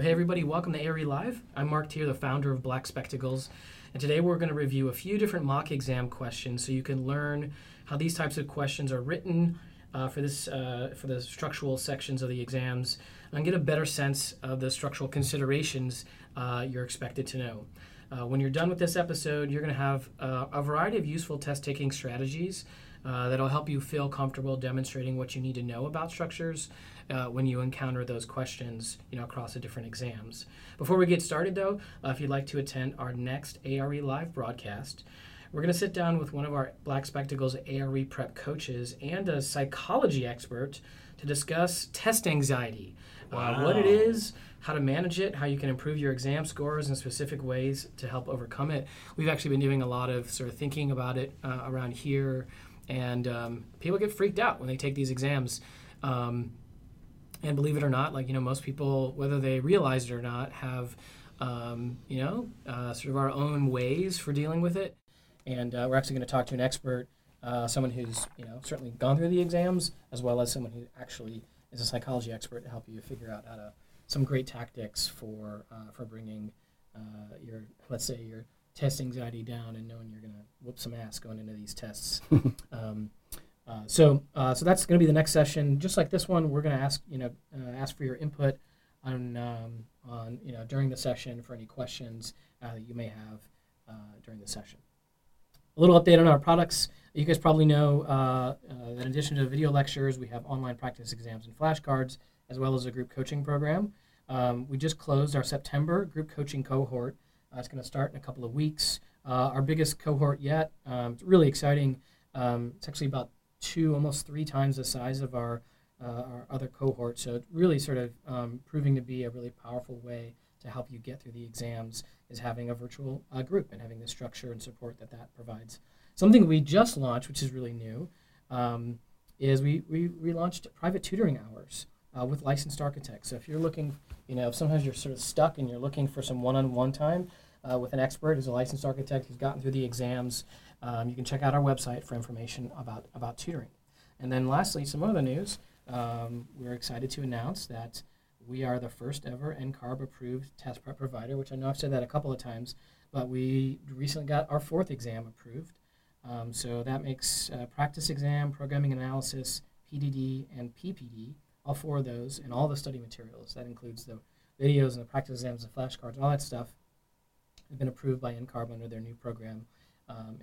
Hey everybody, welcome to ARE Live. I'm Mark Tier, the founder of Black Spectacles, and today we're going to review a few different mock exam questions so you can learn how these types of questions are written for the structural sections of the exams and get a better sense of the structural considerations you're expected to know. When you're done with this episode, you're going to have a variety of useful test-taking strategies that'll help you feel comfortable demonstrating what you need to know about structures when you encounter those questions, across the different exams. Before we get started, though, if you'd like to attend our next ARE Live broadcast, we're going to sit down with one of our Black Spectacles ARE prep coaches and a psychology expert to discuss test anxiety, what it is, how to manage it, how you can improve your exam scores, and specific ways to help overcome it. We've actually been doing a lot of sort of thinking about it around here. And people get freaked out when they take these exams. And believe it or not, most people, whether they realize it or not, have, sort of our own ways for dealing with it. And we're actually going to talk to an expert, someone who's, certainly gone through the exams, as well as someone who actually is a psychology expert to help you figure out how to, some great tactics for bringing your test anxiety down and knowing you're going to whoop some ass going into these tests. So that's going to be the next session. Just like this one, we're going to ask for your input on during the session for any questions that you may have during the session. A little update on our products. You guys probably know that in addition to video lectures, we have online practice exams and flashcards, as well as a group coaching program. We just closed our September group coaching cohort. It's going to start in a couple of weeks. Our biggest cohort yet. It's really exciting. It's actually about almost three times the size of our other cohort. So it's really sort of proving to be a really powerful way to help you get through the exams is having a virtual group and having the structure and support that provides. Something we just launched, which is really new, is we relaunched private tutoring hours with licensed architects. So if you're looking, if sometimes you're sort of stuck and you're looking for some one-on-one time with an expert who's a licensed architect who's gotten through the exams, you can check out our website for information about tutoring. And then lastly, some other news. We're excited to announce that we are the first ever NCARB approved test prep provider, which I know I've said that a couple of times, but we recently got our fourth exam approved. So that makes practice exam, programming analysis, PDD, and PPD, all four of those, and all the study materials. That includes the videos and the practice exams, the flashcards, all that stuff have been approved by NCARB under their new program.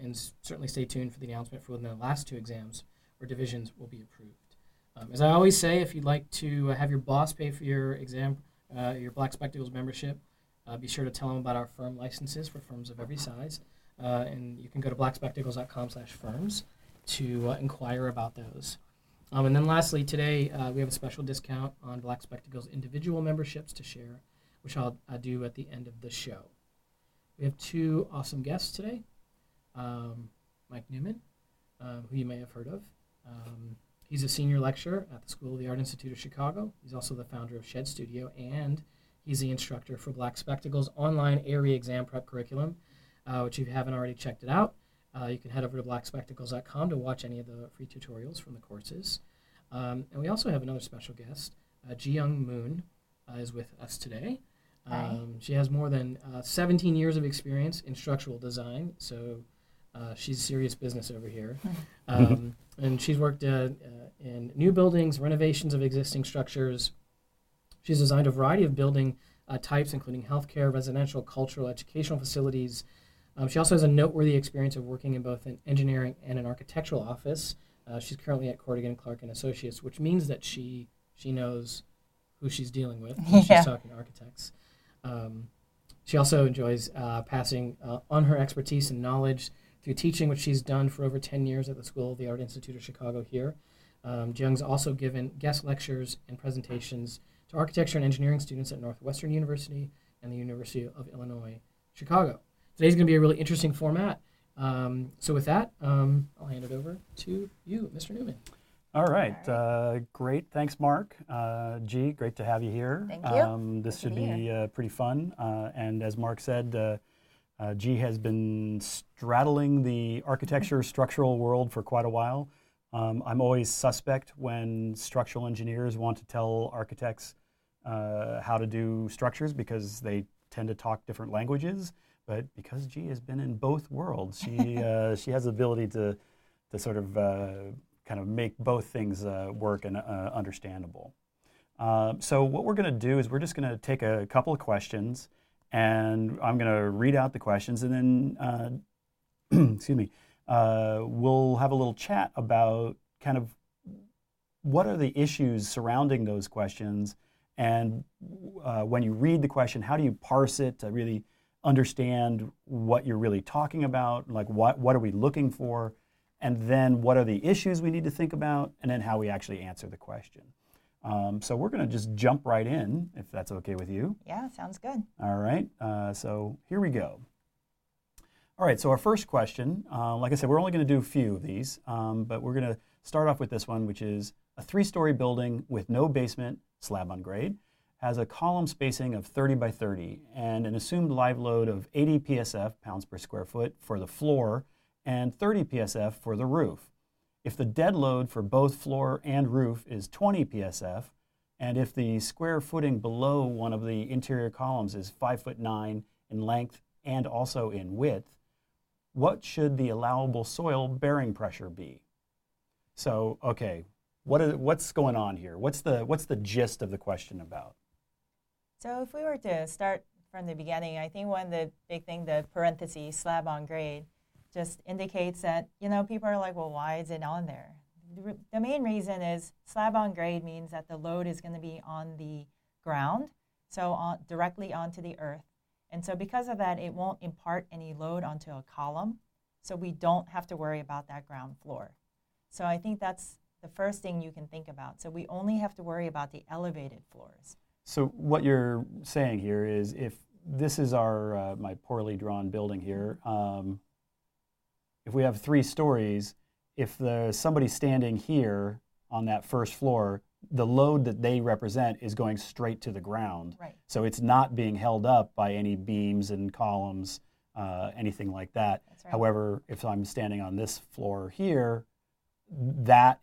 And certainly stay tuned for the announcement for when the last two exams or divisions will be approved. As I always say, if you'd like to have your boss pay for your exam, your Black Spectacles membership, be sure to tell them about our firm licenses for firms of every size. And you can go to blackspectacles.com/firms to inquire about those. And then lastly, today we have a special discount on Black Spectacles individual memberships to share, which I'll do at the end of the show. We have two awesome guests today. Mike Newman, who you may have heard of. He's a senior lecturer at the School of the Art Institute of Chicago. He's also the founder of Shed Studio, and he's the instructor for Black Spectacles online ARE exam prep curriculum, which if you haven't already checked it out, you can head over to blackspectacles.com to watch any of the free tutorials from the courses. And we also have another special guest, Ji Young Moon, is with us today. She has more than 17 years of experience in structural design, so she's serious business over here. And she's worked in new buildings, renovations of existing structures. She's designed a variety of building types, including healthcare, residential, cultural, educational facilities. She also has a noteworthy experience of working in both an engineering and an architectural office. She's currently at Cordigan, Clark & Associates, which means that she knows who she's dealing with when she's talking to architects. She also enjoys passing on her expertise and knowledge through teaching, which she's done for over 10 years at the School of the Art Institute of Chicago here. Young's also given guest lectures and presentations to architecture and engineering students at Northwestern University and the University of Illinois Chicago. Today's going to be a really interesting format. So with that, I'll hand it over to you, Mr. Newman. All right. Great. Thanks, Mark. Ji, great to have you here. Thank you. This should be pretty fun. And as Mark said, Ji has been straddling the architecture structural world for quite a while. I'm always suspect when structural engineers want to tell architects how to do structures, because they tend to talk different languages. But because Ji has been in both worlds, she has the ability to sort of kind of make both things work and understandable. So what we're going to do is we're just going to take a couple of questions, and I'm going to read out the questions, and then excuse me, we'll have a little chat about kind of what are the issues surrounding those questions, and when you read the question, how do you parse it to really understand what you're really talking about, like what are we looking for, and then what are the issues we need to think about, and then how we actually answer the question. So we're going to just jump right in, if that's okay with you. Yeah, sounds good. All right, so here we go. All right, so our first question, like I said, we're only going to do a few of these, but we're going to start off with this one, which is a 3-story building with no basement, slab on grade, has a column spacing of 30 by 30 and an assumed live load of 80 PSF, pounds per square foot, for the floor and 30 PSF for the roof. If the dead load for both floor and roof is 20 PSF, and if the square footing below one of the interior columns is 5'9" in length and also in width, what should the allowable soil bearing pressure be? So, okay, what's going on here? What's the gist of the question about? So if we were to start from the beginning, I think one of the big thing, the parentheses, slab on grade, just indicates that, you know, people are like, well, why is it on there? The main reason is slab on grade means that the load is going to be on the ground, so directly onto the earth. And so because of that, it won't impart any load onto a column, so we don't have to worry about that ground floor. So I think that's the first thing you can think about. So we only have to worry about the elevated floors. So what you're saying here is, if this is our my poorly drawn building here, if we have 3 stories, if there's somebody standing here on that first floor, the load that they represent is going straight to the ground. Right. So it's not being held up by any beams and columns, anything like that. That's right. However, if I'm standing on this floor here, that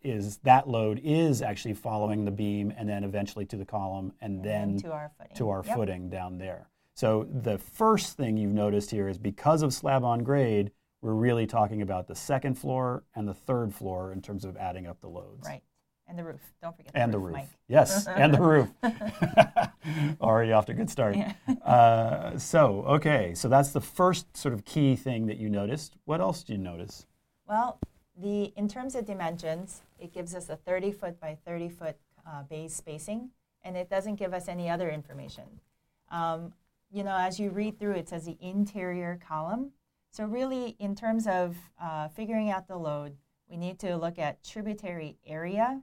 load is actually following the beam and then eventually to the column and then to our footing. Yep. Footing down there. So the first thing you've noticed here is, because of slab on grade, we're really talking about the second floor and the third floor in terms of adding up the loads. Right. And the roof. Don't forget the roof. Mike. Yes, and the roof. Already off to a good start. Yeah. So that's the first sort of key thing that you noticed. What else did you notice? Well, in terms of dimensions, it gives us a 30-foot by 30-foot base spacing, and it doesn't give us any other information. You know, as you read through, it says the interior column. So really, in terms of figuring out the load, we need to look at tributary area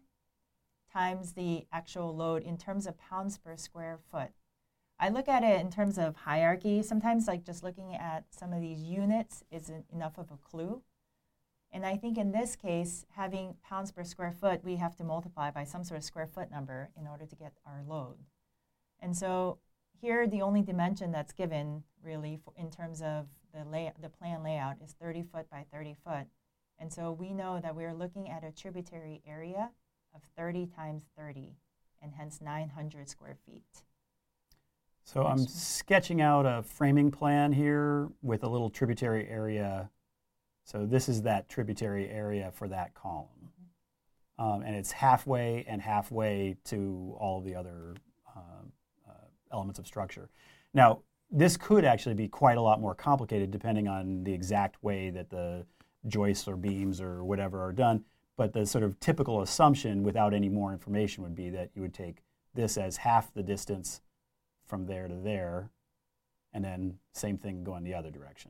times the actual load in terms of pounds per square foot. I look at it in terms of hierarchy. Sometimes, like, just looking at some of these units isn't enough of a clue. And I think in this case, having pounds per square foot, we have to multiply by some sort of square foot number in order to get our load. And so here, the only dimension that's given, really, in terms of the plan layout, is 30 foot by 30 foot. And so we know that we're looking at a tributary area of 30 times 30, and hence 900 square feet. So I'm sketching out a framing plan here with a little tributary area. So this is that tributary area for that column. And it's halfway to all the other elements of structure. Now, this could actually be quite a lot more complicated depending on the exact way that the joists or beams or whatever are done. But the sort of typical assumption without any more information would be that you would take this as half the distance from there to there, and then same thing going the other direction.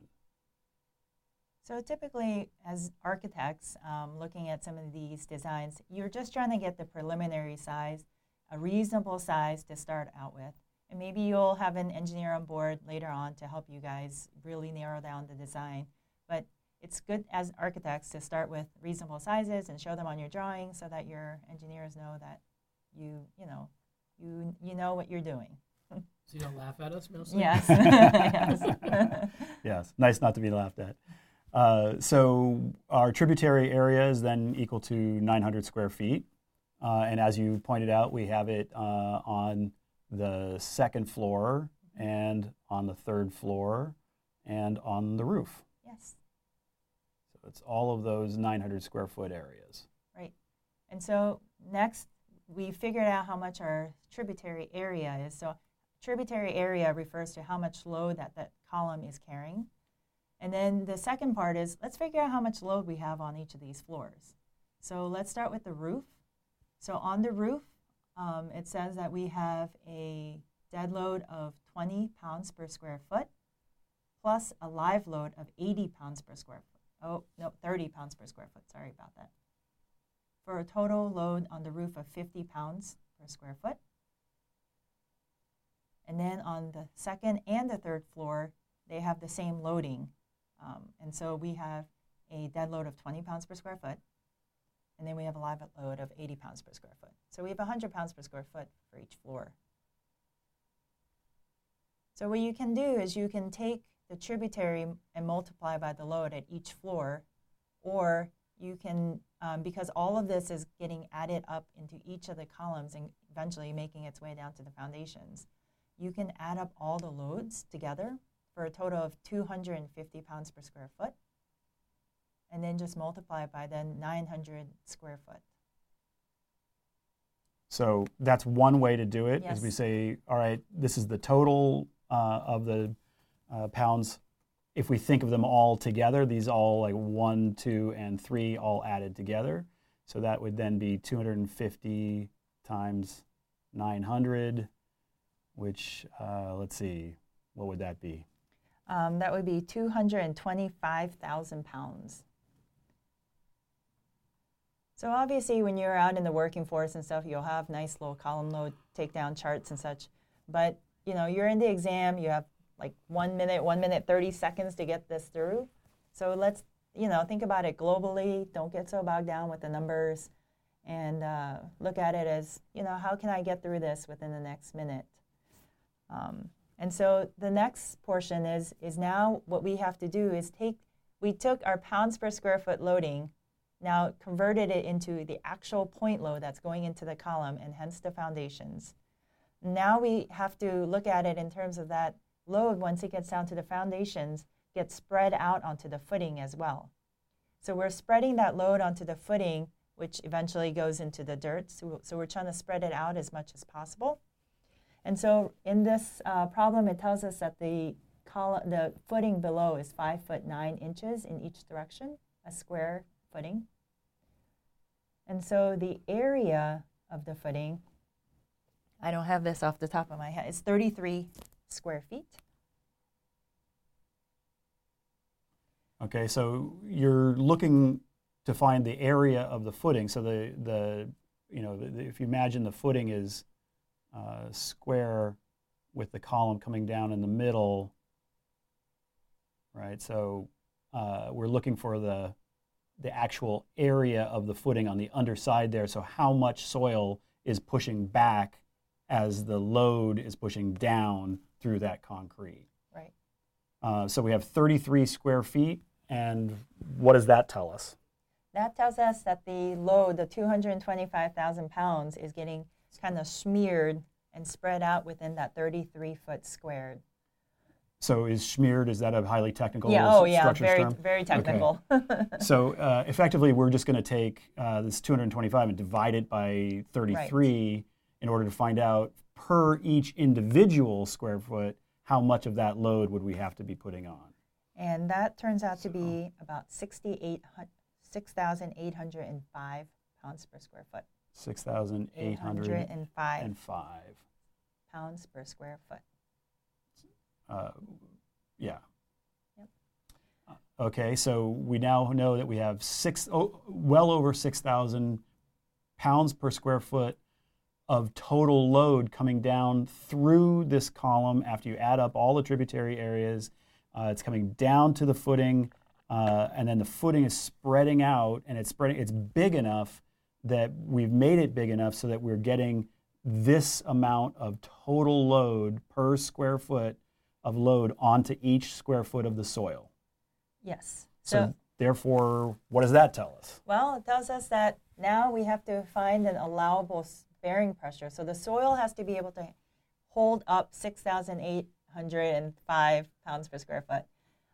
So typically, as architects, looking at some of these designs, you're just trying to get the preliminary size, a reasonable size to start out with. And maybe you'll have an engineer on board later on to help you guys really narrow down the design. But it's good as architects to start with reasonable sizes and show them on your drawing so that your engineers know that you know what you're doing. So you don't laugh at us mostly? Yes. Yes. Nice not to be laughed at. So our tributary area is then equal to 900 square feet. And as you pointed out, we have it on the second floor and on the third floor and on the roof. Yes. So it's all of those 900 square foot areas. Right. And so next, we figured out how much our tributary area is. So tributary area refers to how much load that column is carrying. And then the second part is, let's figure out how much load we have on each of these floors. So let's start with the roof. So on the roof, it says that we have a dead load of 20 pounds per square foot, plus a live load of 80 pounds per square foot. 30 pounds per square foot, sorry about that. For a total load on the roof of 50 pounds per square foot. And then on the second and the third floor, they have the same loading. And so we have a dead load of 20 pounds per square foot, and then we have a live load of 80 pounds per square foot. So we have 100 pounds per square foot for each floor. So what you can do is you can take the tributary and multiply by the load at each floor, or you can, because all of this is getting added up into each of the columns and eventually making its way down to the foundations, you can add up all the loads together for a total of 250 pounds per square foot, and then just multiply by then 900 square foot. So that's one way to do it, yes. Is we say, all right, this is the total of the pounds. If we think of them all together, these all like 1, 2, and 3 all added together. So that would then be 250 times 900, which, let's see, what would that be? That would be 225,000 pounds. So obviously when you're out in the working force and stuff, you'll have nice little column load takedown charts and such. But, you know, you're in the exam, you have like 1 minute, 30 seconds to get this through. So let's, you know, think about it globally. Don't get so bogged down with the numbers and look at it as, you know, how can I get through this within the next minute? And so the next portion is now what we have to do is we took our pounds per square foot loading, now converted it into the actual point load that's going into the column and hence the foundations. Now we have to look at it in terms of that load, once it gets down to the foundations, gets spread out onto the footing as well. So we're spreading that load onto the footing, which eventually goes into the dirt. So we're trying to spread it out as much as possible. And so in this problem, it tells us that the footing below is 5'9" in each direction, a square footing. And so the area of the footing, I don't have this off the top of my head, it's 33 square feet. Okay, so you're looking to find the area of the footing. So if you imagine the footing is square with the column coming down in the middle, right? So we're looking for the actual area of the footing on the underside there. So how much soil is pushing back as the load is pushing down through that concrete? Right. So we have 33 square feet, and what does that tell us? That tells us that the load, the 225,000 pounds, is getting kind of smeared and spread out within that 33-foot squared. So is smeared, is that a highly technical structure term? Very technical. Okay. So effectively, we're just going to take this 225 and divide it by 33 right. in order to find out per each individual square foot how much of that load would we have to be putting on. And that turns out to be about 6,805 pounds per square foot. 6,805 pounds per square foot. Yeah. Yep. Okay, so we now know that we have well over 6,000 pounds per square foot of total load coming down through this column after you add up all the tributary areas. It's coming down to the footing, and then the footing is spreading out, and it's spreading. It's big enough that we've made it big enough so that we're getting this amount of total load per square foot of load onto each square foot of the soil. Yes. So therefore, what does that tell us? Well, it tells us that now we have to find an allowable bearing pressure. So the soil has to be able to hold up 6,805 pounds per square foot.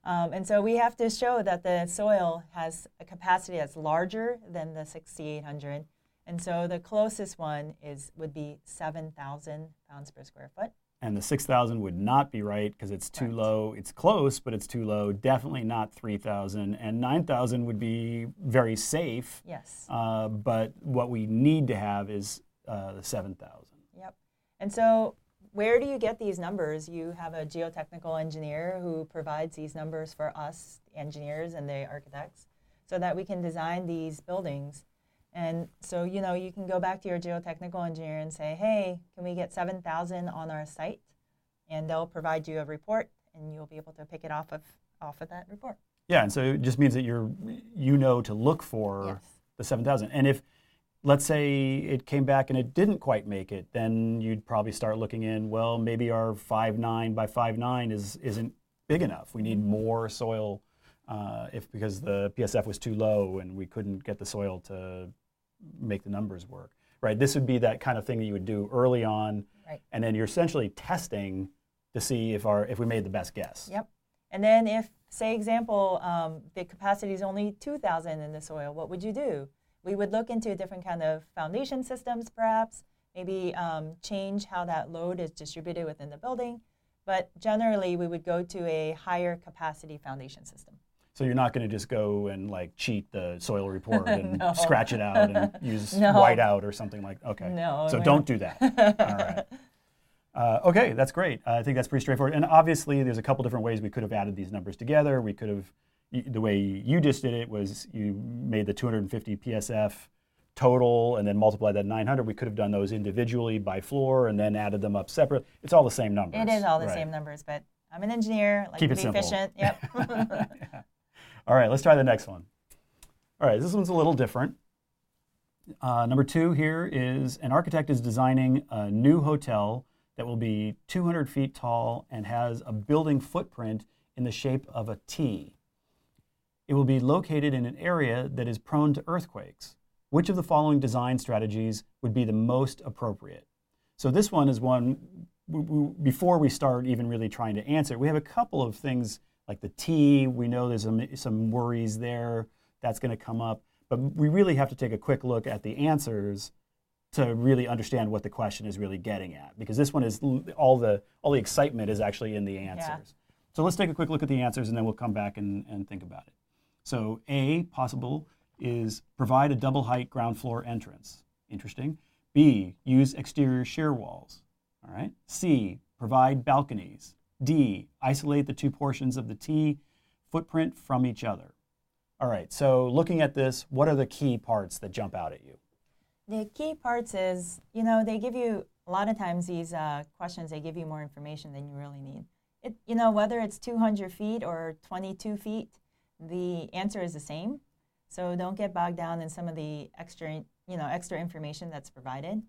And so we have to show that the soil has a capacity that's larger than the 6,800. And so the closest one would be 7,000 pounds per square foot. And the 6,000 would not be right because it's too low. It's close, but it's too low. Definitely not 3,000. And 9,000 would be very safe. Yes. But what we need to have is the 7,000. Yep. And so where do you get these numbers? You have a geotechnical engineer who provides these numbers for us engineers and the architects so that we can design these buildings. And so, you know, you can go back to your geotechnical engineer and say, hey, can we get 7,000 on our site? And they'll provide you a report, and you'll be able to pick it off of that report. Yeah, and so it just means that you know to look for the 7,000. And if, let's say, it came back and it didn't quite make it, then you'd probably start looking in, well, maybe our 5.9 by 5.9 isn't big enough. We need more soil because the PSF was too low and we couldn't get the soil to make the numbers work, right? This would be that kind of thing that you would do early on, right? And then you're essentially testing to see if we made the best guess. Yep. And then if, say, example, the capacity is only 2,000 in the soil, what would you do? We would look into different kind of foundation systems, perhaps, maybe change how that load is distributed within the building, but generally we would go to a higher capacity foundation system. So you're not going to just go and like cheat the soil report and scratch it out and use whiteout or something like that. Okay. No. So don't do that. All right. Okay, that's great. I think that's pretty straightforward. And obviously, there's a couple different ways we could have added these numbers together. We could have, the way you just did it was you made the 250 PSF total and then multiplied that 900. We could have done those individually by floor and then added them up separately. It's all the same numbers. It is all the same numbers, but I'm an engineer. Like, keep it simple. Efficient. Yep. Yeah. All right, let's try the next one. All right, this one's a little different. Number two here is an architect is designing a new hotel that will be 200 feet tall and has a building footprint in the shape of a T. It will be located in an area that is prone to earthquakes. Which of the following design strategies would be the most appropriate? So this one is one, before we start even really trying to answer, we have a couple of things like the T, we know there's some worries there, that's going to come up. But we really have to take a quick look at the answers to really understand what the question is really getting at, because this one is all the excitement is actually in the answers. Yeah. So let's take a quick look at the answers, and then we'll come back and think about it. So A, possible, is provide a double height ground floor entrance. Interesting. B, use exterior shear walls. All right. C, provide balconies. D, isolate the two portions of the T footprint from each other. All right, so looking at this, what are the key parts that jump out at you? The key parts is, you know, they give you, a lot of times these questions, they give you more information than you really need. It, you know, whether it's 200 feet or 22 feet, the answer is the same. So don't get bogged down in some of the extra information that's provided.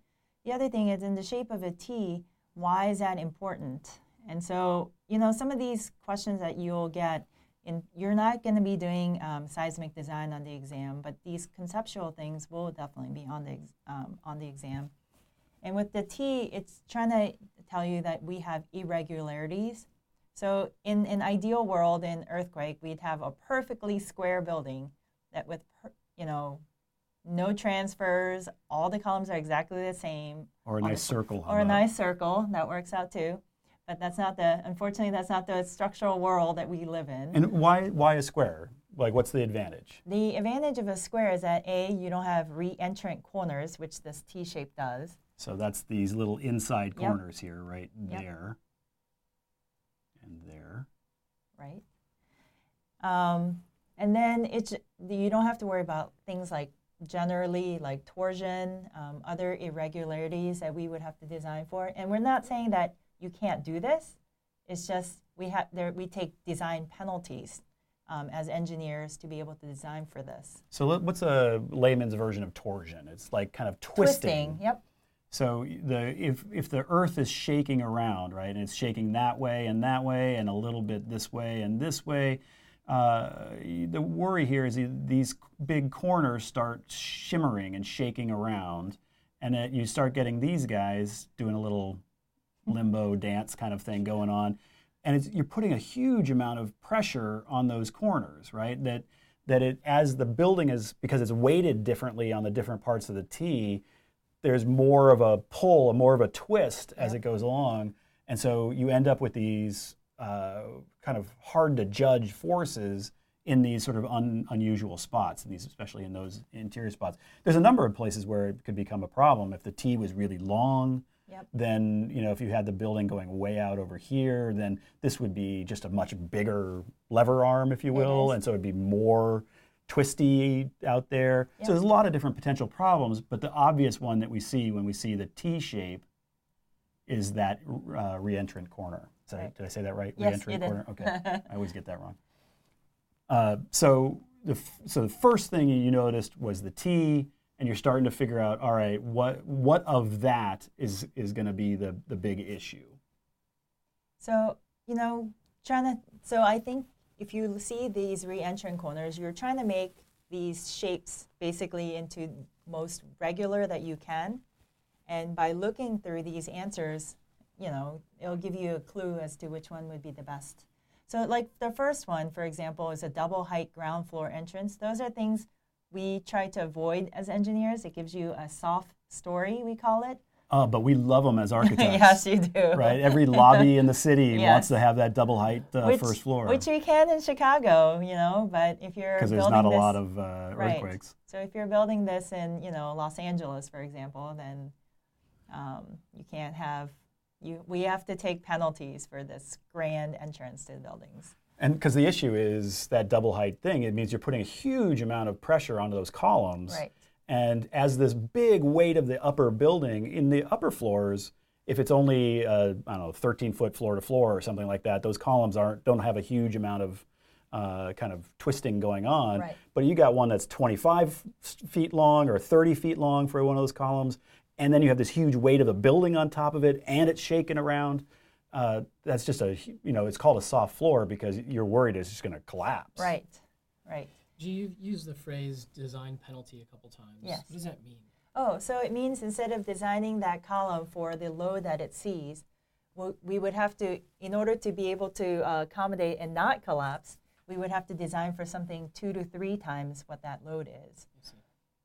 The other thing is in the shape of a T, why is that important? And so, you know, some of these questions that you'll get, and you're not going to be doing seismic design on the exam, but these conceptual things will definitely be on the exam. And with the T, it's trying to tell you that we have irregularities. So in an ideal world, in earthquake, we'd have a perfectly square building that with, no transfers, all the columns are exactly the same. Or a nice circle. Or a nice circle, that works out too. But unfortunately, that's not the structural world that we live in. And why a square? Like, what's the advantage? The advantage of a square is that A, you don't have re-entrant corners, which this T shape does. So that's these little inside corners here, right? Yep. There. And there. Right. And then you don't have to worry about things like generally like torsion, other irregularities that we would have to design for. And we're not saying that you can't do this. It's just we take design penalties as engineers to be able to design for this. So what's a layman's version of torsion? It's like kind of twisting. Yep. So if the earth is shaking around, right, and it's shaking that way and a little bit this way and this way, The worry here is these big corners start shimmering and shaking around, and that you start getting these guys doing a little limbo dance kind of thing going on, and you're putting a huge amount of pressure on those corners, right? That it, as the building is, because it's weighted differently on the different parts of the T, there's more of a pull, more of a twist as it goes along, and so you end up with these kind of hard to judge forces in these sort of unusual spots, and these, especially in those interior spots. There's a number of places where it could become a problem. If the T was really long, then, you know, if you had the building going way out over here, then this would be just a much bigger lever arm, if you will, and so it'd be more twisty out there. Yep. So there's a lot of different potential problems, but the obvious one that we see when we see the T shape is that reentrant corner. Did I say that right? Yes, you did. Corner? Okay, I always get that wrong. So the first thing you noticed was the T, and you're starting to figure out, all right, what of that is going to be the big issue? So, you know, so I think if you see these reentrant corners, you're trying to make these shapes basically into most regular that you can. And by looking through these answers, you know, it'll give you a clue as to which one would be the best. So like the first one, for example, is a double height ground floor entrance. Those are things we try to avoid as engineers. It gives you a soft story, we call it. But we love them as architects. Yes, you do. Right? Every lobby in the city wants to have that double height first floor. Which you can in Chicago, you know, but if you're building this... Because there's not a lot of earthquakes. So if you're building this in, you know, Los Angeles, for example, then you can't have... We have to take penalties for this grand entrance to the buildings. And because the issue is that double height thing, it means you're putting a huge amount of pressure onto those columns. Right. And as this big weight of the upper building, in the upper floors, if it's only, 13-foot floor to floor or something like that, those columns don't have a huge amount of kind of twisting going on. Right. But you got one that's 25 feet long or 30 feet long for one of those columns. And then you have this huge weight of the building on top of it, and it's shaking around. That's just it's called a soft floor because you're worried it's just going to collapse. Right. You've used the phrase design penalty a couple times. Yes. What does that mean? Oh, so it means instead of designing that column for the load that it sees, we would have to, in order to be able to accommodate and not collapse, we would have to design for something 2 to 3 times what that load is.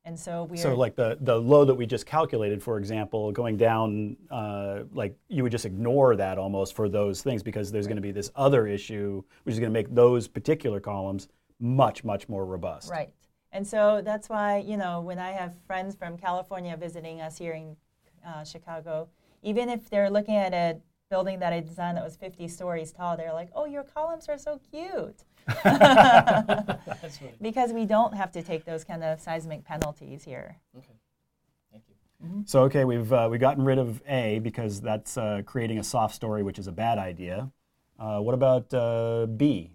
And so like the low that we just calculated, for example, going down, like you would just ignore that almost for those things because there's going to be this other issue which is going to make those particular columns much, much more robust. Right. And so that's why, you know, when I have friends from California visiting us here in Chicago, even if they're looking at a building that I designed that was 50 stories tall, they're like, oh, your columns are so cute. Because we don't have to take those kind of seismic penalties here. Okay, thank you. Mm-hmm. So we've gotten rid of A because that's creating a soft story, which is a bad idea. What about B?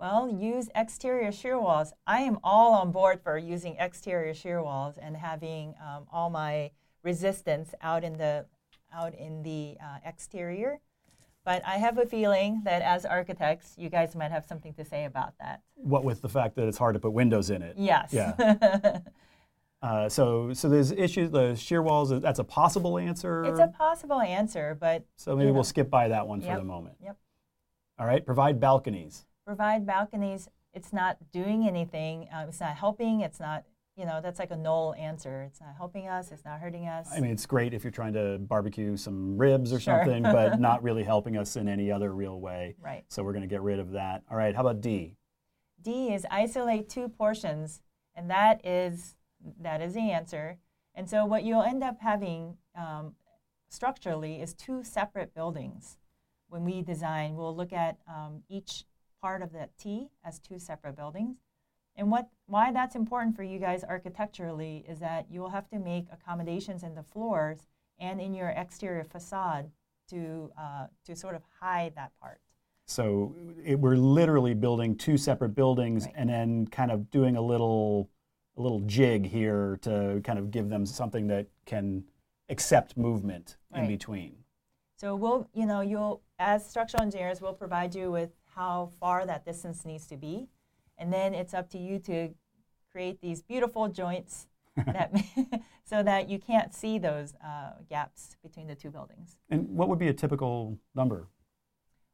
Well, use exterior shear walls. I am all on board for using exterior shear walls and having all my resistance out in the exterior. But I have a feeling that as architects, you guys might have something to say about that. What with the fact that it's hard to put windows in it. Yes. Yeah. So there's issues, the shear walls, that's a possible answer? It's a possible answer, but... So maybe we'll skip by that one for the moment. Yep. All right, provide balconies. Provide balconies. It's not doing anything. It's not helping. It's not... You know, that's like a null answer. It's not helping us. It's not hurting us. I mean, it's great if you're trying to barbecue some ribs or something, but not really helping us in any other real way. Right. So we're going to get rid of that. All right. How about D? D is isolate two portions, and that is the answer. And so what you'll end up having structurally is two separate buildings. When we design, we'll look at each part of that T as two separate buildings. And why that's important for you guys architecturally is that you will have to make accommodations in the floors and in your exterior facade to sort of hide that part. So we're literally building two separate buildings and then kind of doing a little jig here to kind of give them something that can accept movement in between. So you'll as structural engineers, we'll provide you with how far that distance needs to be. And then it's up to you to create these beautiful joints that so that you can't see those gaps between the two buildings. And what would be a typical number?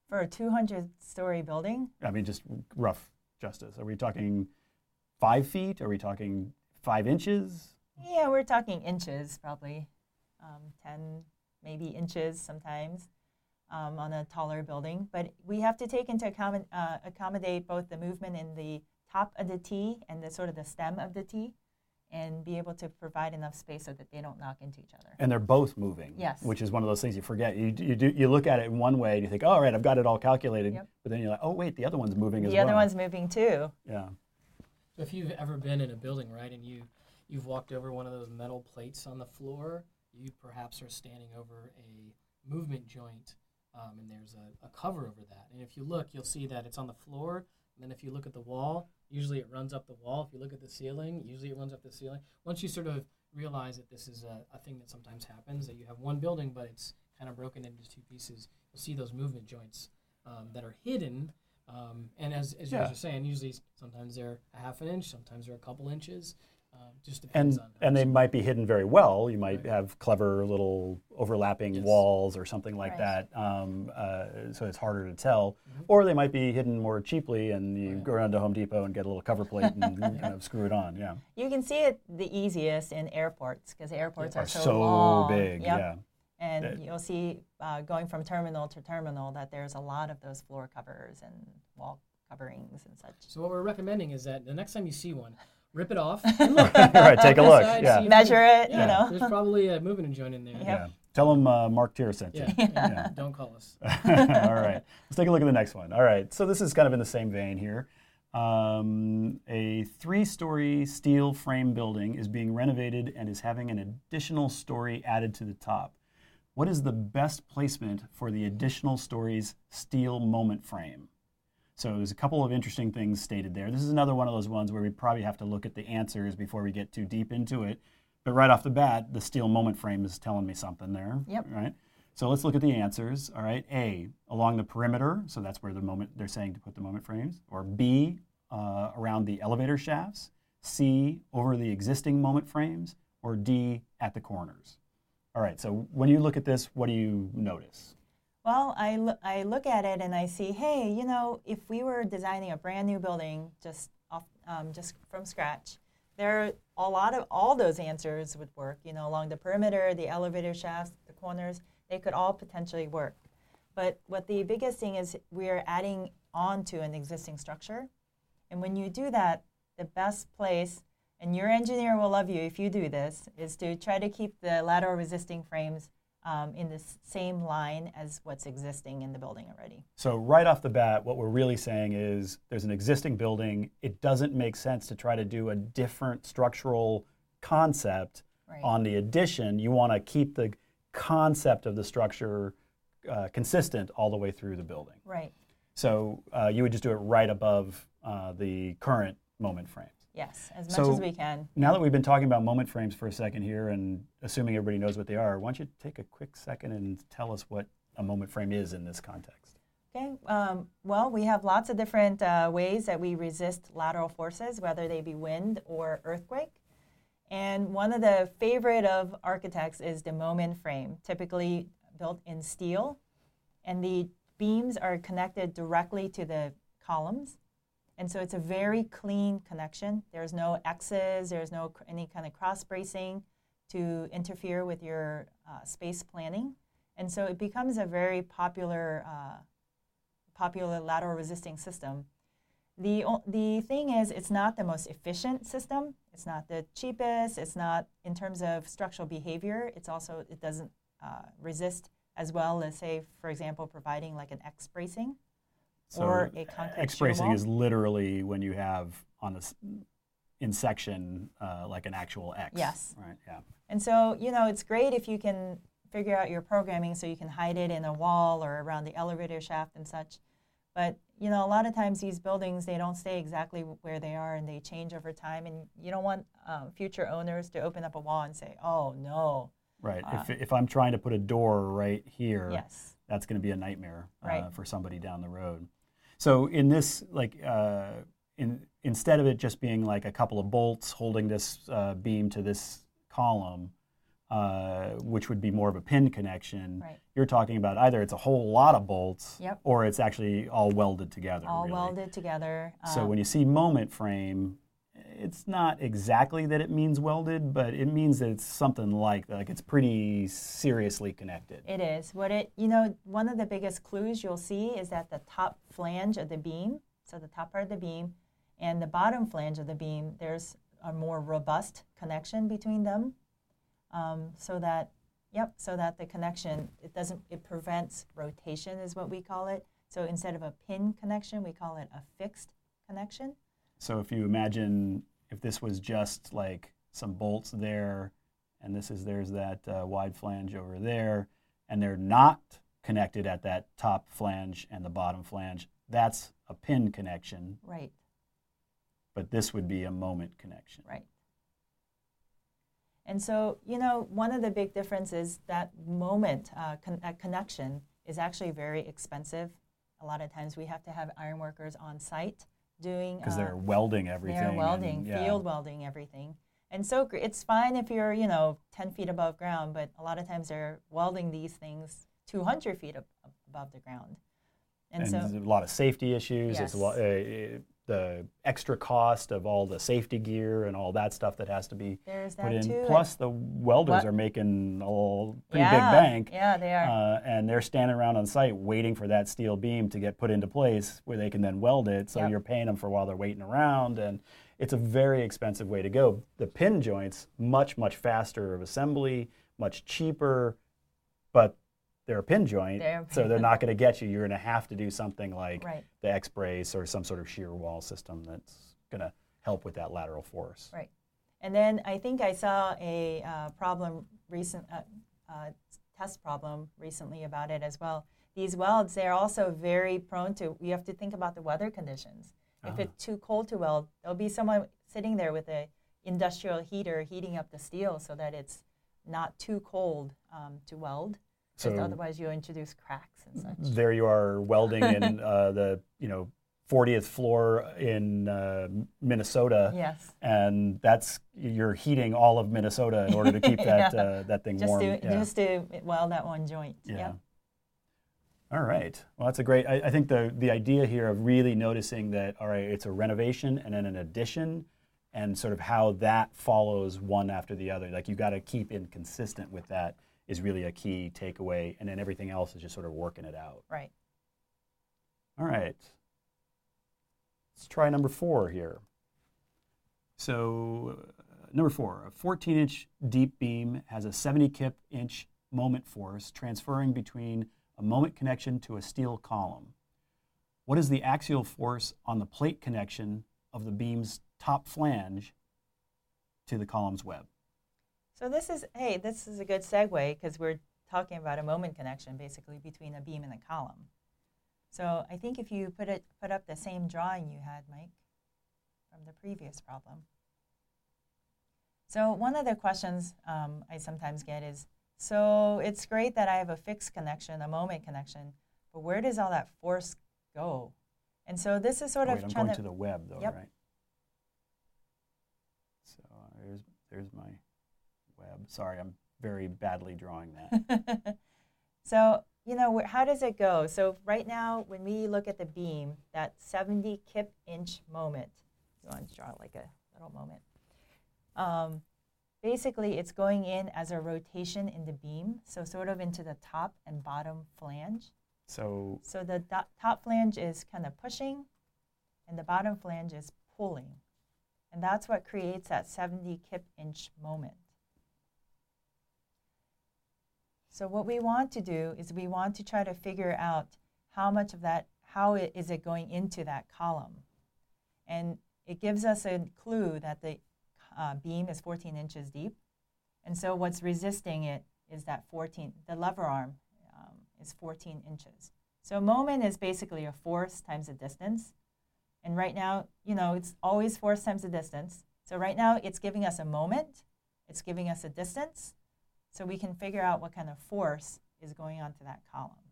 For a 200-story building? I mean, just rough justice. Are we talking 5 feet? Are we talking 5 inches? Yeah, we're talking inches probably, 10 maybe inches sometimes on a taller building. But we have to take into account accommodate both the movement in the top of the T and the sort of the stem of the T, and be able to provide enough space so that they don't knock into each other. And they're both moving, yes, which is one of those things you forget. You look at it in one way and you think, oh, all right, I've got it all calculated. Yep. But then you're like, oh, wait, the other one's moving as well. The other one's moving too. Yeah. So if you've ever been in a building, right, and you've walked over one of those metal plates on the floor, you perhaps are standing over a movement joint, and there's a cover over that. And if you look, you'll see that it's on the floor. And then if you look at the wall, usually it runs up the wall. If you look at the ceiling, usually it runs up the ceiling. Once you sort of realize that this is a thing that sometimes happens, that you have one building, but it's kind of broken into two pieces, you'll see those movement joints that are hidden. And as you guys are saying, usually sometimes they're a half an inch, sometimes they're a couple inches. Just depends on how they might be hidden very well. You might have clever little overlapping walls or something like that, so it's harder to tell. Mm-hmm. Or they might be hidden more cheaply, and you go around to Home Depot and get a little cover plate and kind of screw it on. Yeah. You can see it the easiest in airports, because airports are so long. Big. Yep. Yeah. And you'll see going from terminal to terminal that there's a lot of those floor covers and wall coverings and such. So what we're recommending is that the next time you see one, rip it off and look. Right, take a look. Yeah. Measure it, you know. There's probably a movement joint in there. Yep. Yeah. Tell them Mark Tier sent you. Yeah. Don't call us. All right. Let's take a look at the next one. All right. So this is kind of in the same vein here. A 3-story steel frame building is being renovated and is having an additional story added to the top. What is the best placement for the additional story's steel moment frame? So there's a couple of interesting things stated there. This is another one of those ones where we probably have to look at the answers before we get too deep into it. But right off the bat, the steel moment frame is telling me something there. Yep. Right. So let's look at the answers. All right. A, along the perimeter. So that's where the moment they're saying to put the moment frames. Or B, around the elevator shafts. C, over the existing moment frames. Or D, at the corners. All right. So when you look at this, what do you notice? Well, I look at it and I see, hey, you know, if we were designing a brand new building just from scratch, there are a lot of all those answers would work. You know, along the perimeter, the elevator shafts, the corners, they could all potentially work. But what the biggest thing is, we are adding on to an existing structure, and when you do that, the best place, and your engineer will love you if you do this, is to try to keep the lateral resisting frames in the same line as what's existing in the building already. So right off the bat, what we're really saying is there's an existing building. It doesn't make sense to try to do a different structural concept on the addition. You want to keep the concept of the structure consistent all the way through the building. Right. So you would just do it right above the current moment frame. Yes, as much as we can. Now that we've been talking about moment frames for a second here, and assuming everybody knows what they are, why don't you take a quick second and tell us what a moment frame is in this context? Okay. Well, we have lots of different ways that we resist lateral forces, whether they be wind or earthquake. And one of the favorite of architects is the moment frame, typically built in steel. And the beams are connected directly to the columns. And so it's a very clean connection. There's no X's, there's no any kind of cross bracing to interfere with your space planning. And so it becomes a very popular lateral resisting system. The thing is, it's not the most efficient system. It's not the cheapest. It's not, in terms of structural behavior, it's also, it doesn't resist as well as, say, for example, providing like an X bracing. So or a concrete X-bracing is literally when you have on this in section like an actual X. Yes. Right. Yeah. And so, you know, it's great if you can figure out your programming so you can hide it in a wall or around the elevator shaft and such. But, you know, a lot of times these buildings, they don't stay exactly where they are, and they change over time. And you don't want future owners to open up a wall and say, oh, no. Right. If I'm trying to put a door right here, that's going to be a nightmare for somebody down the road. So in this, like instead of it just being like a couple of bolts holding this beam to this column, which would be more of a pin connection, right. You're talking about either it's a whole lot of bolts, yep. or it's actually all welded together. All really. Welded together. So when you see moment frame, it's not exactly that it means welded, but it means that it's something like it's pretty seriously connected. It is. One of the biggest clues you'll see is that the top flange of the beam, so the top part of the beam, and the bottom flange of the beam, there's a more robust connection between them. So that the connection, it prevents rotation is what we call it. So instead of a pin connection, we call it a fixed connection. So if you imagine if this was just like some bolts there, and there's that wide flange over there, and they're not connected at that top flange and the bottom flange, that's a pin connection. Right. But this would be a moment connection. Right. And so, one of the big differences, that moment connection is actually very expensive. A lot of times we have to have iron workers on site doing... Because they're welding everything. They're welding, field welding everything. And so it's fine if you're, 10 feet above ground, but a lot of times they're welding these things 200 feet above the ground. And so, there's a lot of safety issues. Yes. It's the extra cost of all the safety gear and all that stuff that has to be put in. Too. Plus, the welders are making a pretty big bank. Yeah, they are. And they're standing around on site waiting for that steel beam to get put into place where they can then weld it. So you're paying them for while they're waiting around. And it's a very expensive way to go. The pin joints, much, much faster of assembly, much cheaper, but they're a pin joint, so they're not going to get you. You're going to have to do something like the X-brace or some sort of shear wall system that's going to help with that lateral force. Right. And then I think I saw a test problem recently about it as well. These welds, they're also very prone to, you have to think about the weather conditions. If it's too cold to weld, there'll be someone sitting there with an industrial heater heating up the steel so that it's not too cold to weld. So otherwise, you introduce cracks and such. There you are welding in the 40th floor in Minnesota. Yes. And you're heating all of Minnesota in order to keep that that thing warm. Just to weld that one joint. Yeah. Yep. All right. Well, that's I think the idea here of really noticing that, all right, it's a renovation and then an addition, and sort of how that follows one after the other. Like you got to keep it consistent with that. Is really a key takeaway, and then everything else is just sort of working it out. Right. All right. Let's try number 4 here. So number 4, a 14-inch deep beam has a 70 kip-inch moment force transferring between a moment connection to a steel column. What is the axial force on the plate connection of the beam's top flange to the column's web? So this is a good segue because we're talking about a moment connection basically between a beam and a column. So I think if you put up the same drawing you had, Mike, from the previous problem. So one of the questions I sometimes get is, so it's great that I have a fixed connection, a moment connection, but where does all that force go? And so this is to the web though, right? So there's my... web. Sorry, I'm very badly drawing that. So, how does it go? So right now, when we look at the beam, that 70 kip-inch moment, you want to draw like a little moment. Basically, it's going in as a rotation in the beam, so sort of into the top and bottom flange. So the top flange is kind of pushing, and the bottom flange is pulling. And that's what creates that 70 kip-inch moment. So what we want to do is we want to try to figure out how much of that, how is it going into that column. And it gives us a clue that the beam is 14 inches deep. And so what's resisting it is that the lever arm is 14 inches. So moment is basically a force times a distance. And right now, it's always force times a distance. So right now it's giving us a moment, it's giving us a distance, so we can figure out what kind of force is going onto that column.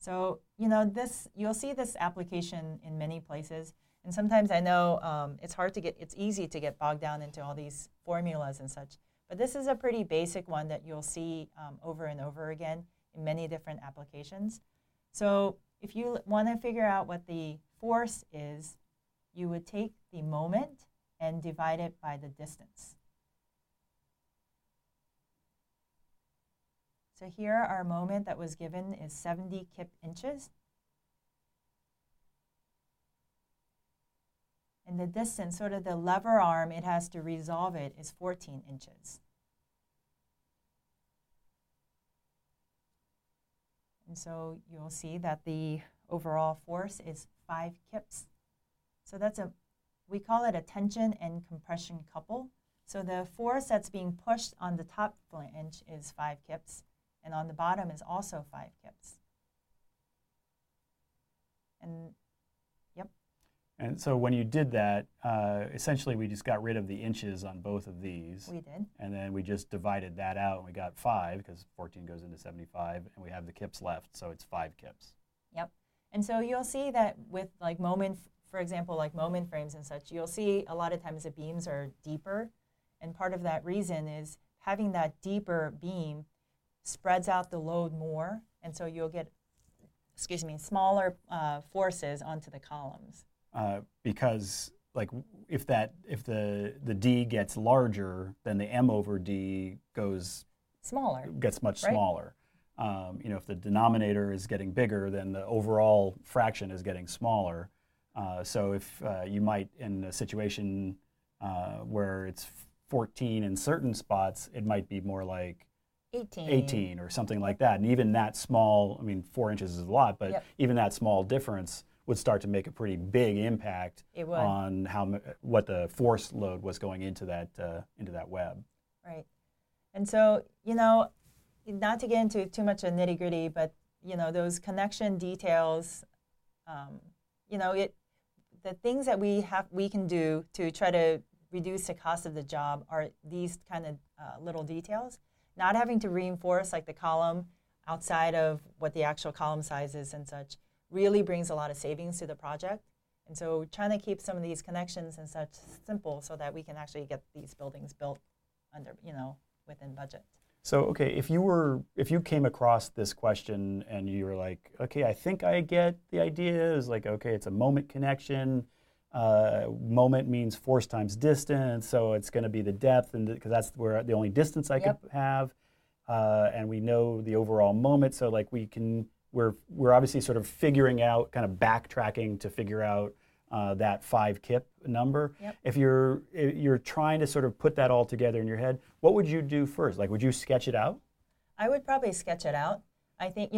So, you'll see this application in many places. And sometimes I know it's easy to get bogged down into all these formulas and such. But this is a pretty basic one that you'll see over and over again in many different applications. So if you want to figure out what the force is, you would take the moment and divide it by the distance. So here our moment that was given is 70 kip inches. And the distance, sort of the lever arm, it has to resolve it, is 14 inches. And so you'll see that the overall force is 5 kips. So that's we call it a tension and compression couple. So the force that's being pushed on the top flange is 5 kips, and on the bottom is also 5 kips. And so when you did that, essentially we just got rid of the inches on both of these. We did. And then we just divided that out, and we got 5, because 14 goes into 75, and we have the kips left, so it's 5 kips. Yep. And so you'll see that with, like, moment, for example, like moment frames and such, you'll see a lot of times the beams are deeper. And part of that reason is having that deeper beam spreads out the load more, and so you'll get, smaller forces onto the columns. Because, like, if the D gets larger, then the M over D goes smaller. Gets much smaller. Right? If the denominator is getting bigger, then the overall fraction is getting smaller. So if you might, in a situation where it's 14 in certain spots, it might be more like 18 or something like that. And even that small, 4 inches is a lot, but even that small difference would start to make a pretty big impact on what the force load was going into that web. Right, and so not to get into too much of nitty gritty, but those connection details, the things that we can do to try to reduce the cost of the job are these kind of little details. Not having to reinforce like the column outside of what the actual column size is and such really brings a lot of savings to the project. And so we're trying to keep some of these connections and such simple so that we can actually get these buildings built under, within budget. So, okay, if you came across this question and you were like, okay, I think I get the idea. It's like, okay, it's a moment connection. Moment means force times distance. So it's going to be the depth, and because that's where the only distance I could have. And we know the overall moment. So, like, we're obviously sort of figuring out, kind of backtracking to figure out that 5 kip number. Yep. If you're trying to sort of put that all together in your head, what would you do first? Like, would you sketch it out? I would probably sketch it out. I think, a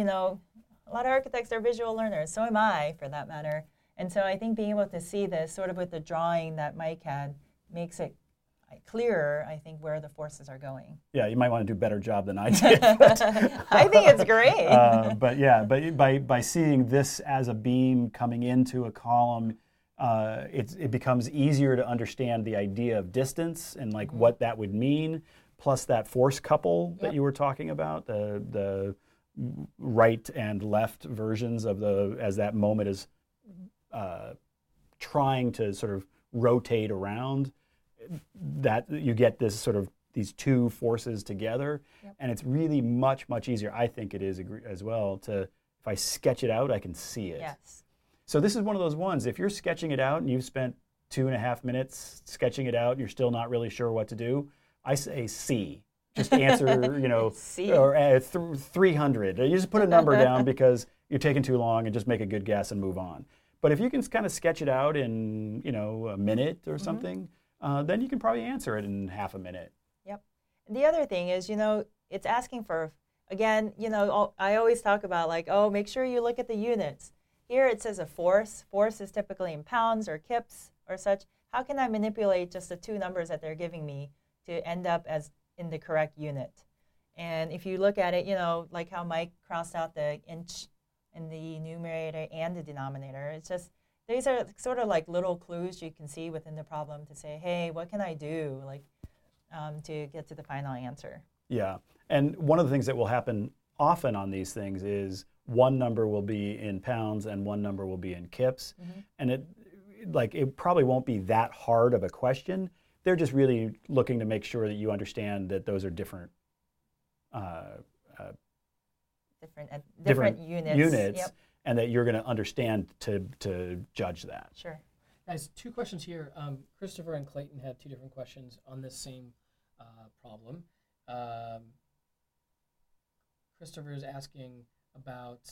lot of architects are visual learners. So am I, for that matter. And so I think being able to see this sort of with the drawing that Mike had makes it clearer, I think, where the forces are going. Yeah, you might want to do a better job than I did. But, I think it's great. But by seeing this as a beam coming into a column, it becomes easier to understand the idea of distance and like what that would mean, plus that force couple that you were talking about, the right and left versions of as that moment is trying to sort of rotate around. That you get this sort of these two forces together, and it's really much easier. I think it is as well to, if I sketch it out, I can see it. Yes. So this is one of those ones. If you're sketching it out and you've spent 2.5 minutes sketching it out, and you're still not really sure what to do, I say C. Just answer, C. Or 300. You just put a number down because you're taking too long, and just make a good guess and move on. But if you can kind of sketch it out in a minute or something. Then you can probably answer it in half a minute. Yep. And the other thing is, it's asking for, again, I always talk about like, make sure you look at the units. Here it says a force. Force is typically in pounds or kips or such. How can I manipulate just the two numbers that they're giving me to end up as in the correct unit? And if you look at it, like how Mike crossed out the inch in the numerator and the denominator, it's just, these are sort of like little clues you can see within the problem to say, hey, what can I do to get to the final answer? Yeah, and one of the things that will happen often on these things is one number will be in pounds and one number will be in kips. Mm-hmm. And it, like it probably won't be that hard of a question. They're just really looking to make sure that you understand that those are different different units yep. and that you're going to understand to judge that. Sure. Guys, two questions here. Christopher and Clayton had two different questions on this same problem. Christopher is asking about,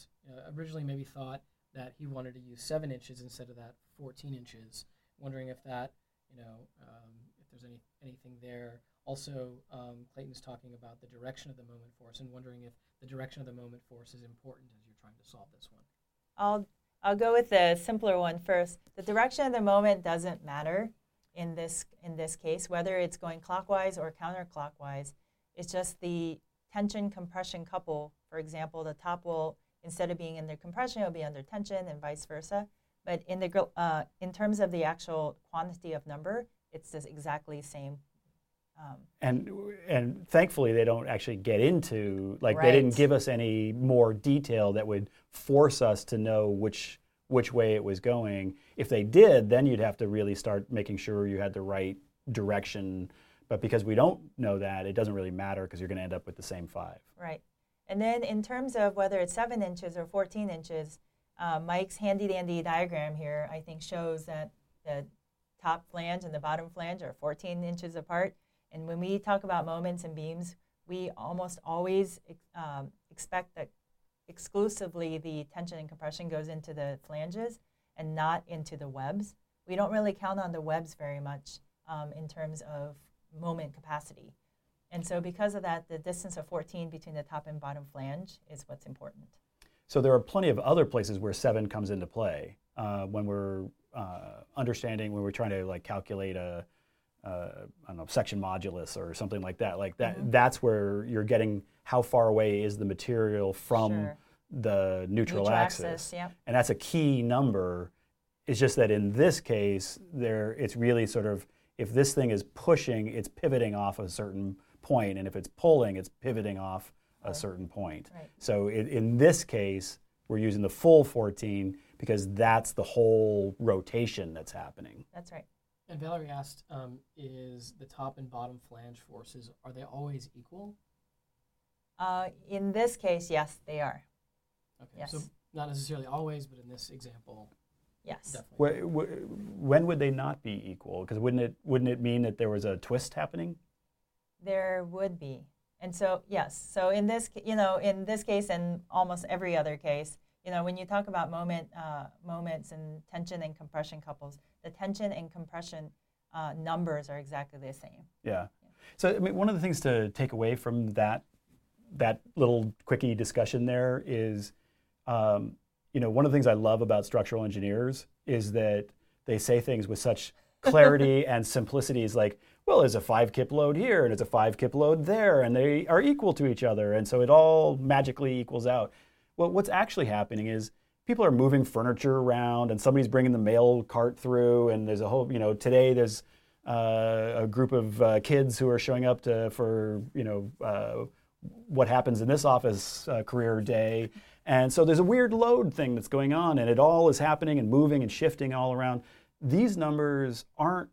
originally maybe thought that he wanted to use 7 inches instead of that 14 inches. Wondering if that, if there's anything there. Also, Clayton's talking about the direction of the moment force and wondering if the direction of the moment force is important as you're trying to solve this one. I'll go with the simpler one first. The direction of the moment doesn't matter in this case, whether it's going clockwise or counterclockwise. It's just the tension compression couple. For example, the top will, instead of being under compression, it'll be under tension and vice versa. But in terms of the actual quantity of number, it's just exactly the same. And thankfully, they don't actually get into, they didn't give us any more detail that would force us to know which way it was going. If they did, then you'd have to really start making sure you had the right direction. But because we don't know that, it doesn't really matter because you're going to end up with the same 5. Right. And then in terms of whether it's 7 inches or 14 inches, Mike's handy-dandy diagram here, I think, shows that the top flange and the bottom flange are 14 inches apart. And when we talk about moments and beams, we almost always expect that exclusively the tension and compression goes into the flanges and not into the webs. We don't really count on the webs very much in terms of moment capacity. And so because of that, the distance of 14 between the top and bottom flange is what's important. So there are plenty of other places where 7 comes into play when we're when we're trying to calculate a section modulus or something like that. Mm-hmm. That's where you're getting how far away is the material from the neutral axis. Yeah. And that's a key number. It's just that in this case, it's really sort of, if this thing is pushing, it's pivoting off a certain point, and if it's pulling, it's pivoting off a certain point. Right. So in this case, we're using the full 14 because that's the whole rotation that's happening. That's right. And Valerie asked, is the top and bottom flange forces, are they always equal? In this case, yes, they are. Okay, yes. So not necessarily always, but in this example, yes. Definitely. When would they not be equal? Because wouldn't it mean that there was a twist happening? There would be. And so, yes. So in this case and almost every other case, when you talk about moments and tension and compression couples, the tension and compression numbers are exactly the same. Yeah. So one of the things to take away from that little quickie discussion there is, one of the things I love about structural engineers is that they say things with such clarity and simplicity. Is like, well, there's a 5 kip load here, and it's a 5 kip load there, and they are equal to each other, and so it all magically equals out. Well, what's actually happening is people are moving furniture around, and somebody's bringing the mail cart through, and there's a whole, today there's a group of kids who are showing up for what happens in this office career day, and so there's a weird load thing that's going on, and it all is happening and moving and shifting all around. These numbers aren't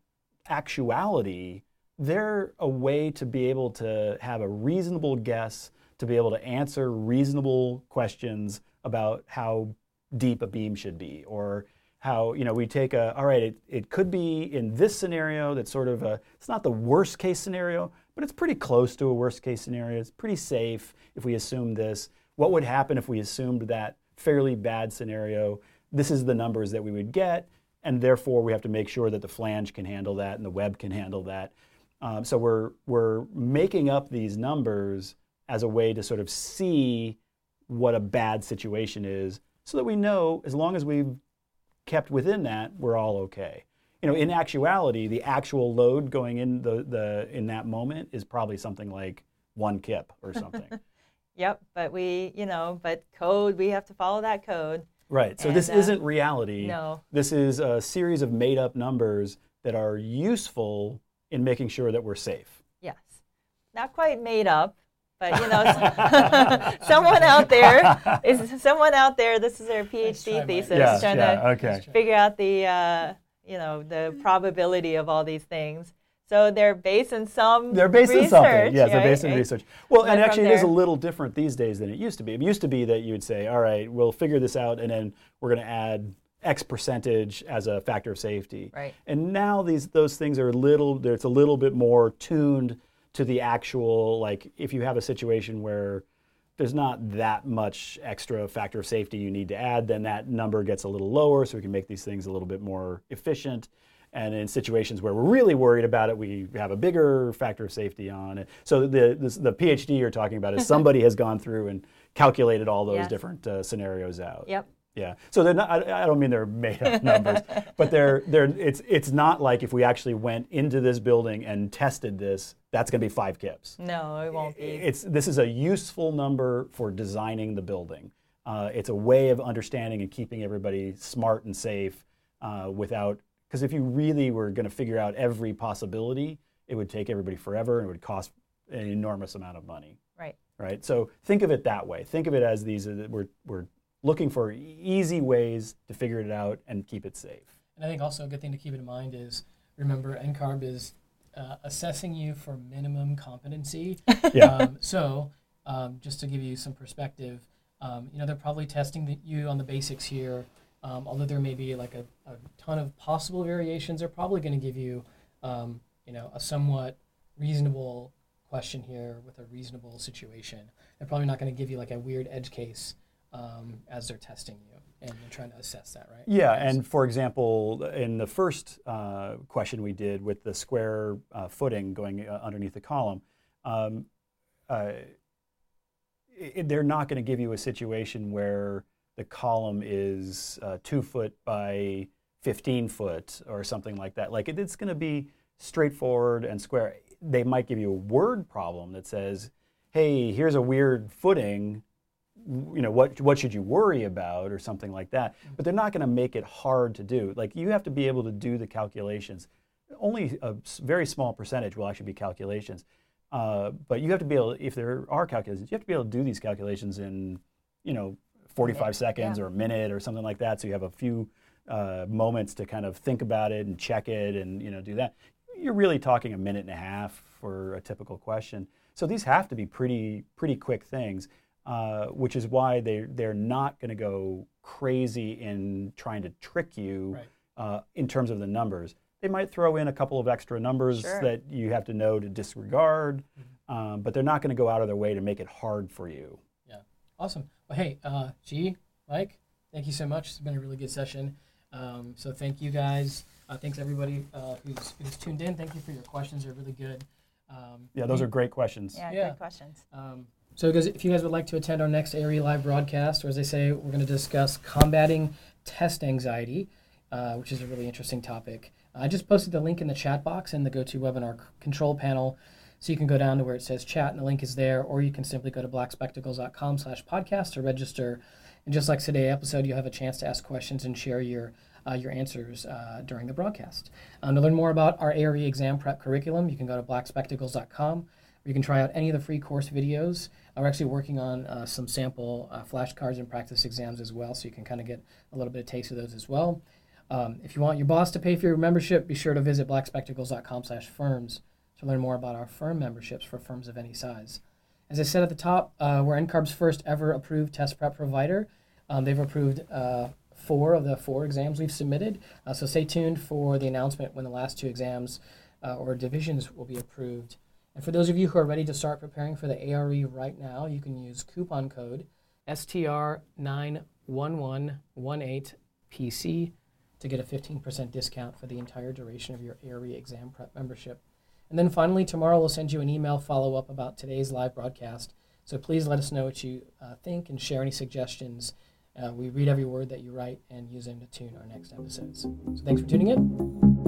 actuality, they're a way to be able to have a reasonable guess, to be able to answer reasonable questions about how deep a beam should be, or how, we take it could be in this scenario that's sort of it's not the worst case scenario, but it's pretty close to a worst case scenario. It's pretty safe if we assume this. What would happen if we assumed that fairly bad scenario? This is the numbers that we would get. And therefore, we have to make sure that the flange can handle that and the web can handle that. So we're making up these numbers as a way to sort of see what a bad situation is, so that we know as long as we've kept within that, we're all okay. In actuality, the actual load going in the in that moment is probably something like 1 kip or something. Yep, but but code, we have to follow that code. Right, so this isn't reality. No. This is a series of made-up numbers that are useful in making sure that we're safe. Yes. Not quite made up, but someone out there, this is their PhD thesis, trying to figure out the you know, the probability of all these things. So they're based in some research. Yes, right? They're based in research. Well, and actually it is a little different these days than it used to be. It used to be that you would say, all right, we'll figure this out, and then we're going to add X percentage as a factor of safety. Right. And now those things are it's a little bit more tuned to the actual, like, if you have a situation where there's not that much extra factor of safety you need to add, then that number gets a little lower, so we can make these things a little bit more efficient. And in situations where we're really worried about it, we have a bigger factor of safety on it. So the PhD you're talking about is somebody has gone through and calculated all those different scenarios out. Yep. Yeah. So they're not. I don't mean they're made up numbers, but they're. It's not like if we actually went into this building and tested this, that's going to be 5 kips. No, it won't be. This is a useful number for designing the building. It's a way of understanding and keeping everybody smart and safe without. Because if you really were going to figure out every possibility, it would take everybody forever and it would cost an enormous amount of money. Right. Right. So think of it that way. Think of it as these we're looking for easy ways to figure it out and keep it safe. And I think also a good thing to keep in mind is, remember, NCARB is assessing you for minimum competency. Yeah. So just to give you some perspective, they're probably testing you on the basics here. Although there may be like a ton of possible variations, they're probably going to give you, a somewhat reasonable question here with a reasonable situation. They're probably not going to give you like a weird edge case as they're testing you and they're trying to assess that, right? Yeah, and for example, in the first question we did with the square footing going underneath the column, they're not going to give you a situation where the column is 2 foot by 15 foot or something like that. Like it's going to be straightforward and square. They might give you a word problem that says, hey, here's a weird footing. You know, what should you worry about or something like that. But they're not going to make it hard to do. Like you have to be able to do the calculations. Only a very small percentage will actually be calculations. But you have to be able, if there are calculations, you have to be able to do these calculations in, 45 seconds or a minute or something like that. So you have a few moments to kind of think about it and check it and, do that. You're really talking a minute and a half for a typical question. So these have to be pretty quick things, which is why they're not going to go crazy in trying to trick you in terms of the numbers. They might throw in a couple of extra numbers that you have to know to disregard, but they're not going to go out of their way to make it hard for you. Awesome. Well, hey, Ji, Mike, thank you so much. It's been a really good session. So thank you guys. Thanks everybody who's tuned in. Thank you for your questions. They're really good. Those are great questions. Yeah, great questions. So guys, if you guys would like to attend our next ARE live broadcast, or as they say, we're going to discuss combating test anxiety, which is a really interesting topic. I just posted the link in the chat box in the GoToWebinar control panel. So you can go down to where it says chat and the link is there, or you can simply go to blackspectacles.com/podcast to register. And just like today's episode, you'll have a chance to ask questions and share your answers during the broadcast. To learn more about our ARE exam prep curriculum, you can go to blackspectacles.com, or you can try out any of the free course videos. We're actually working on some sample flashcards and practice exams as well, so you can kind of get a little bit of taste of those as well. If you want your boss to pay for your membership, be sure to visit blackspectacles.com/firms. to learn more about our firm memberships for firms of any size. As I said at the top, we're NCARB's first ever approved test prep provider. They've approved 4 of the 4 exams we've submitted. So stay tuned for the announcement when the last 2 exams or divisions will be approved. And for those of you who are ready to start preparing for the ARE right now, you can use coupon code STR91118PC to get a 15% discount for the entire duration of your ARE exam prep membership. And then finally, tomorrow we'll send you an email follow-up about today's live broadcast. So please let us know what you think and share any suggestions. We read every word that you write and use them to tune our next episodes. So thanks for tuning in.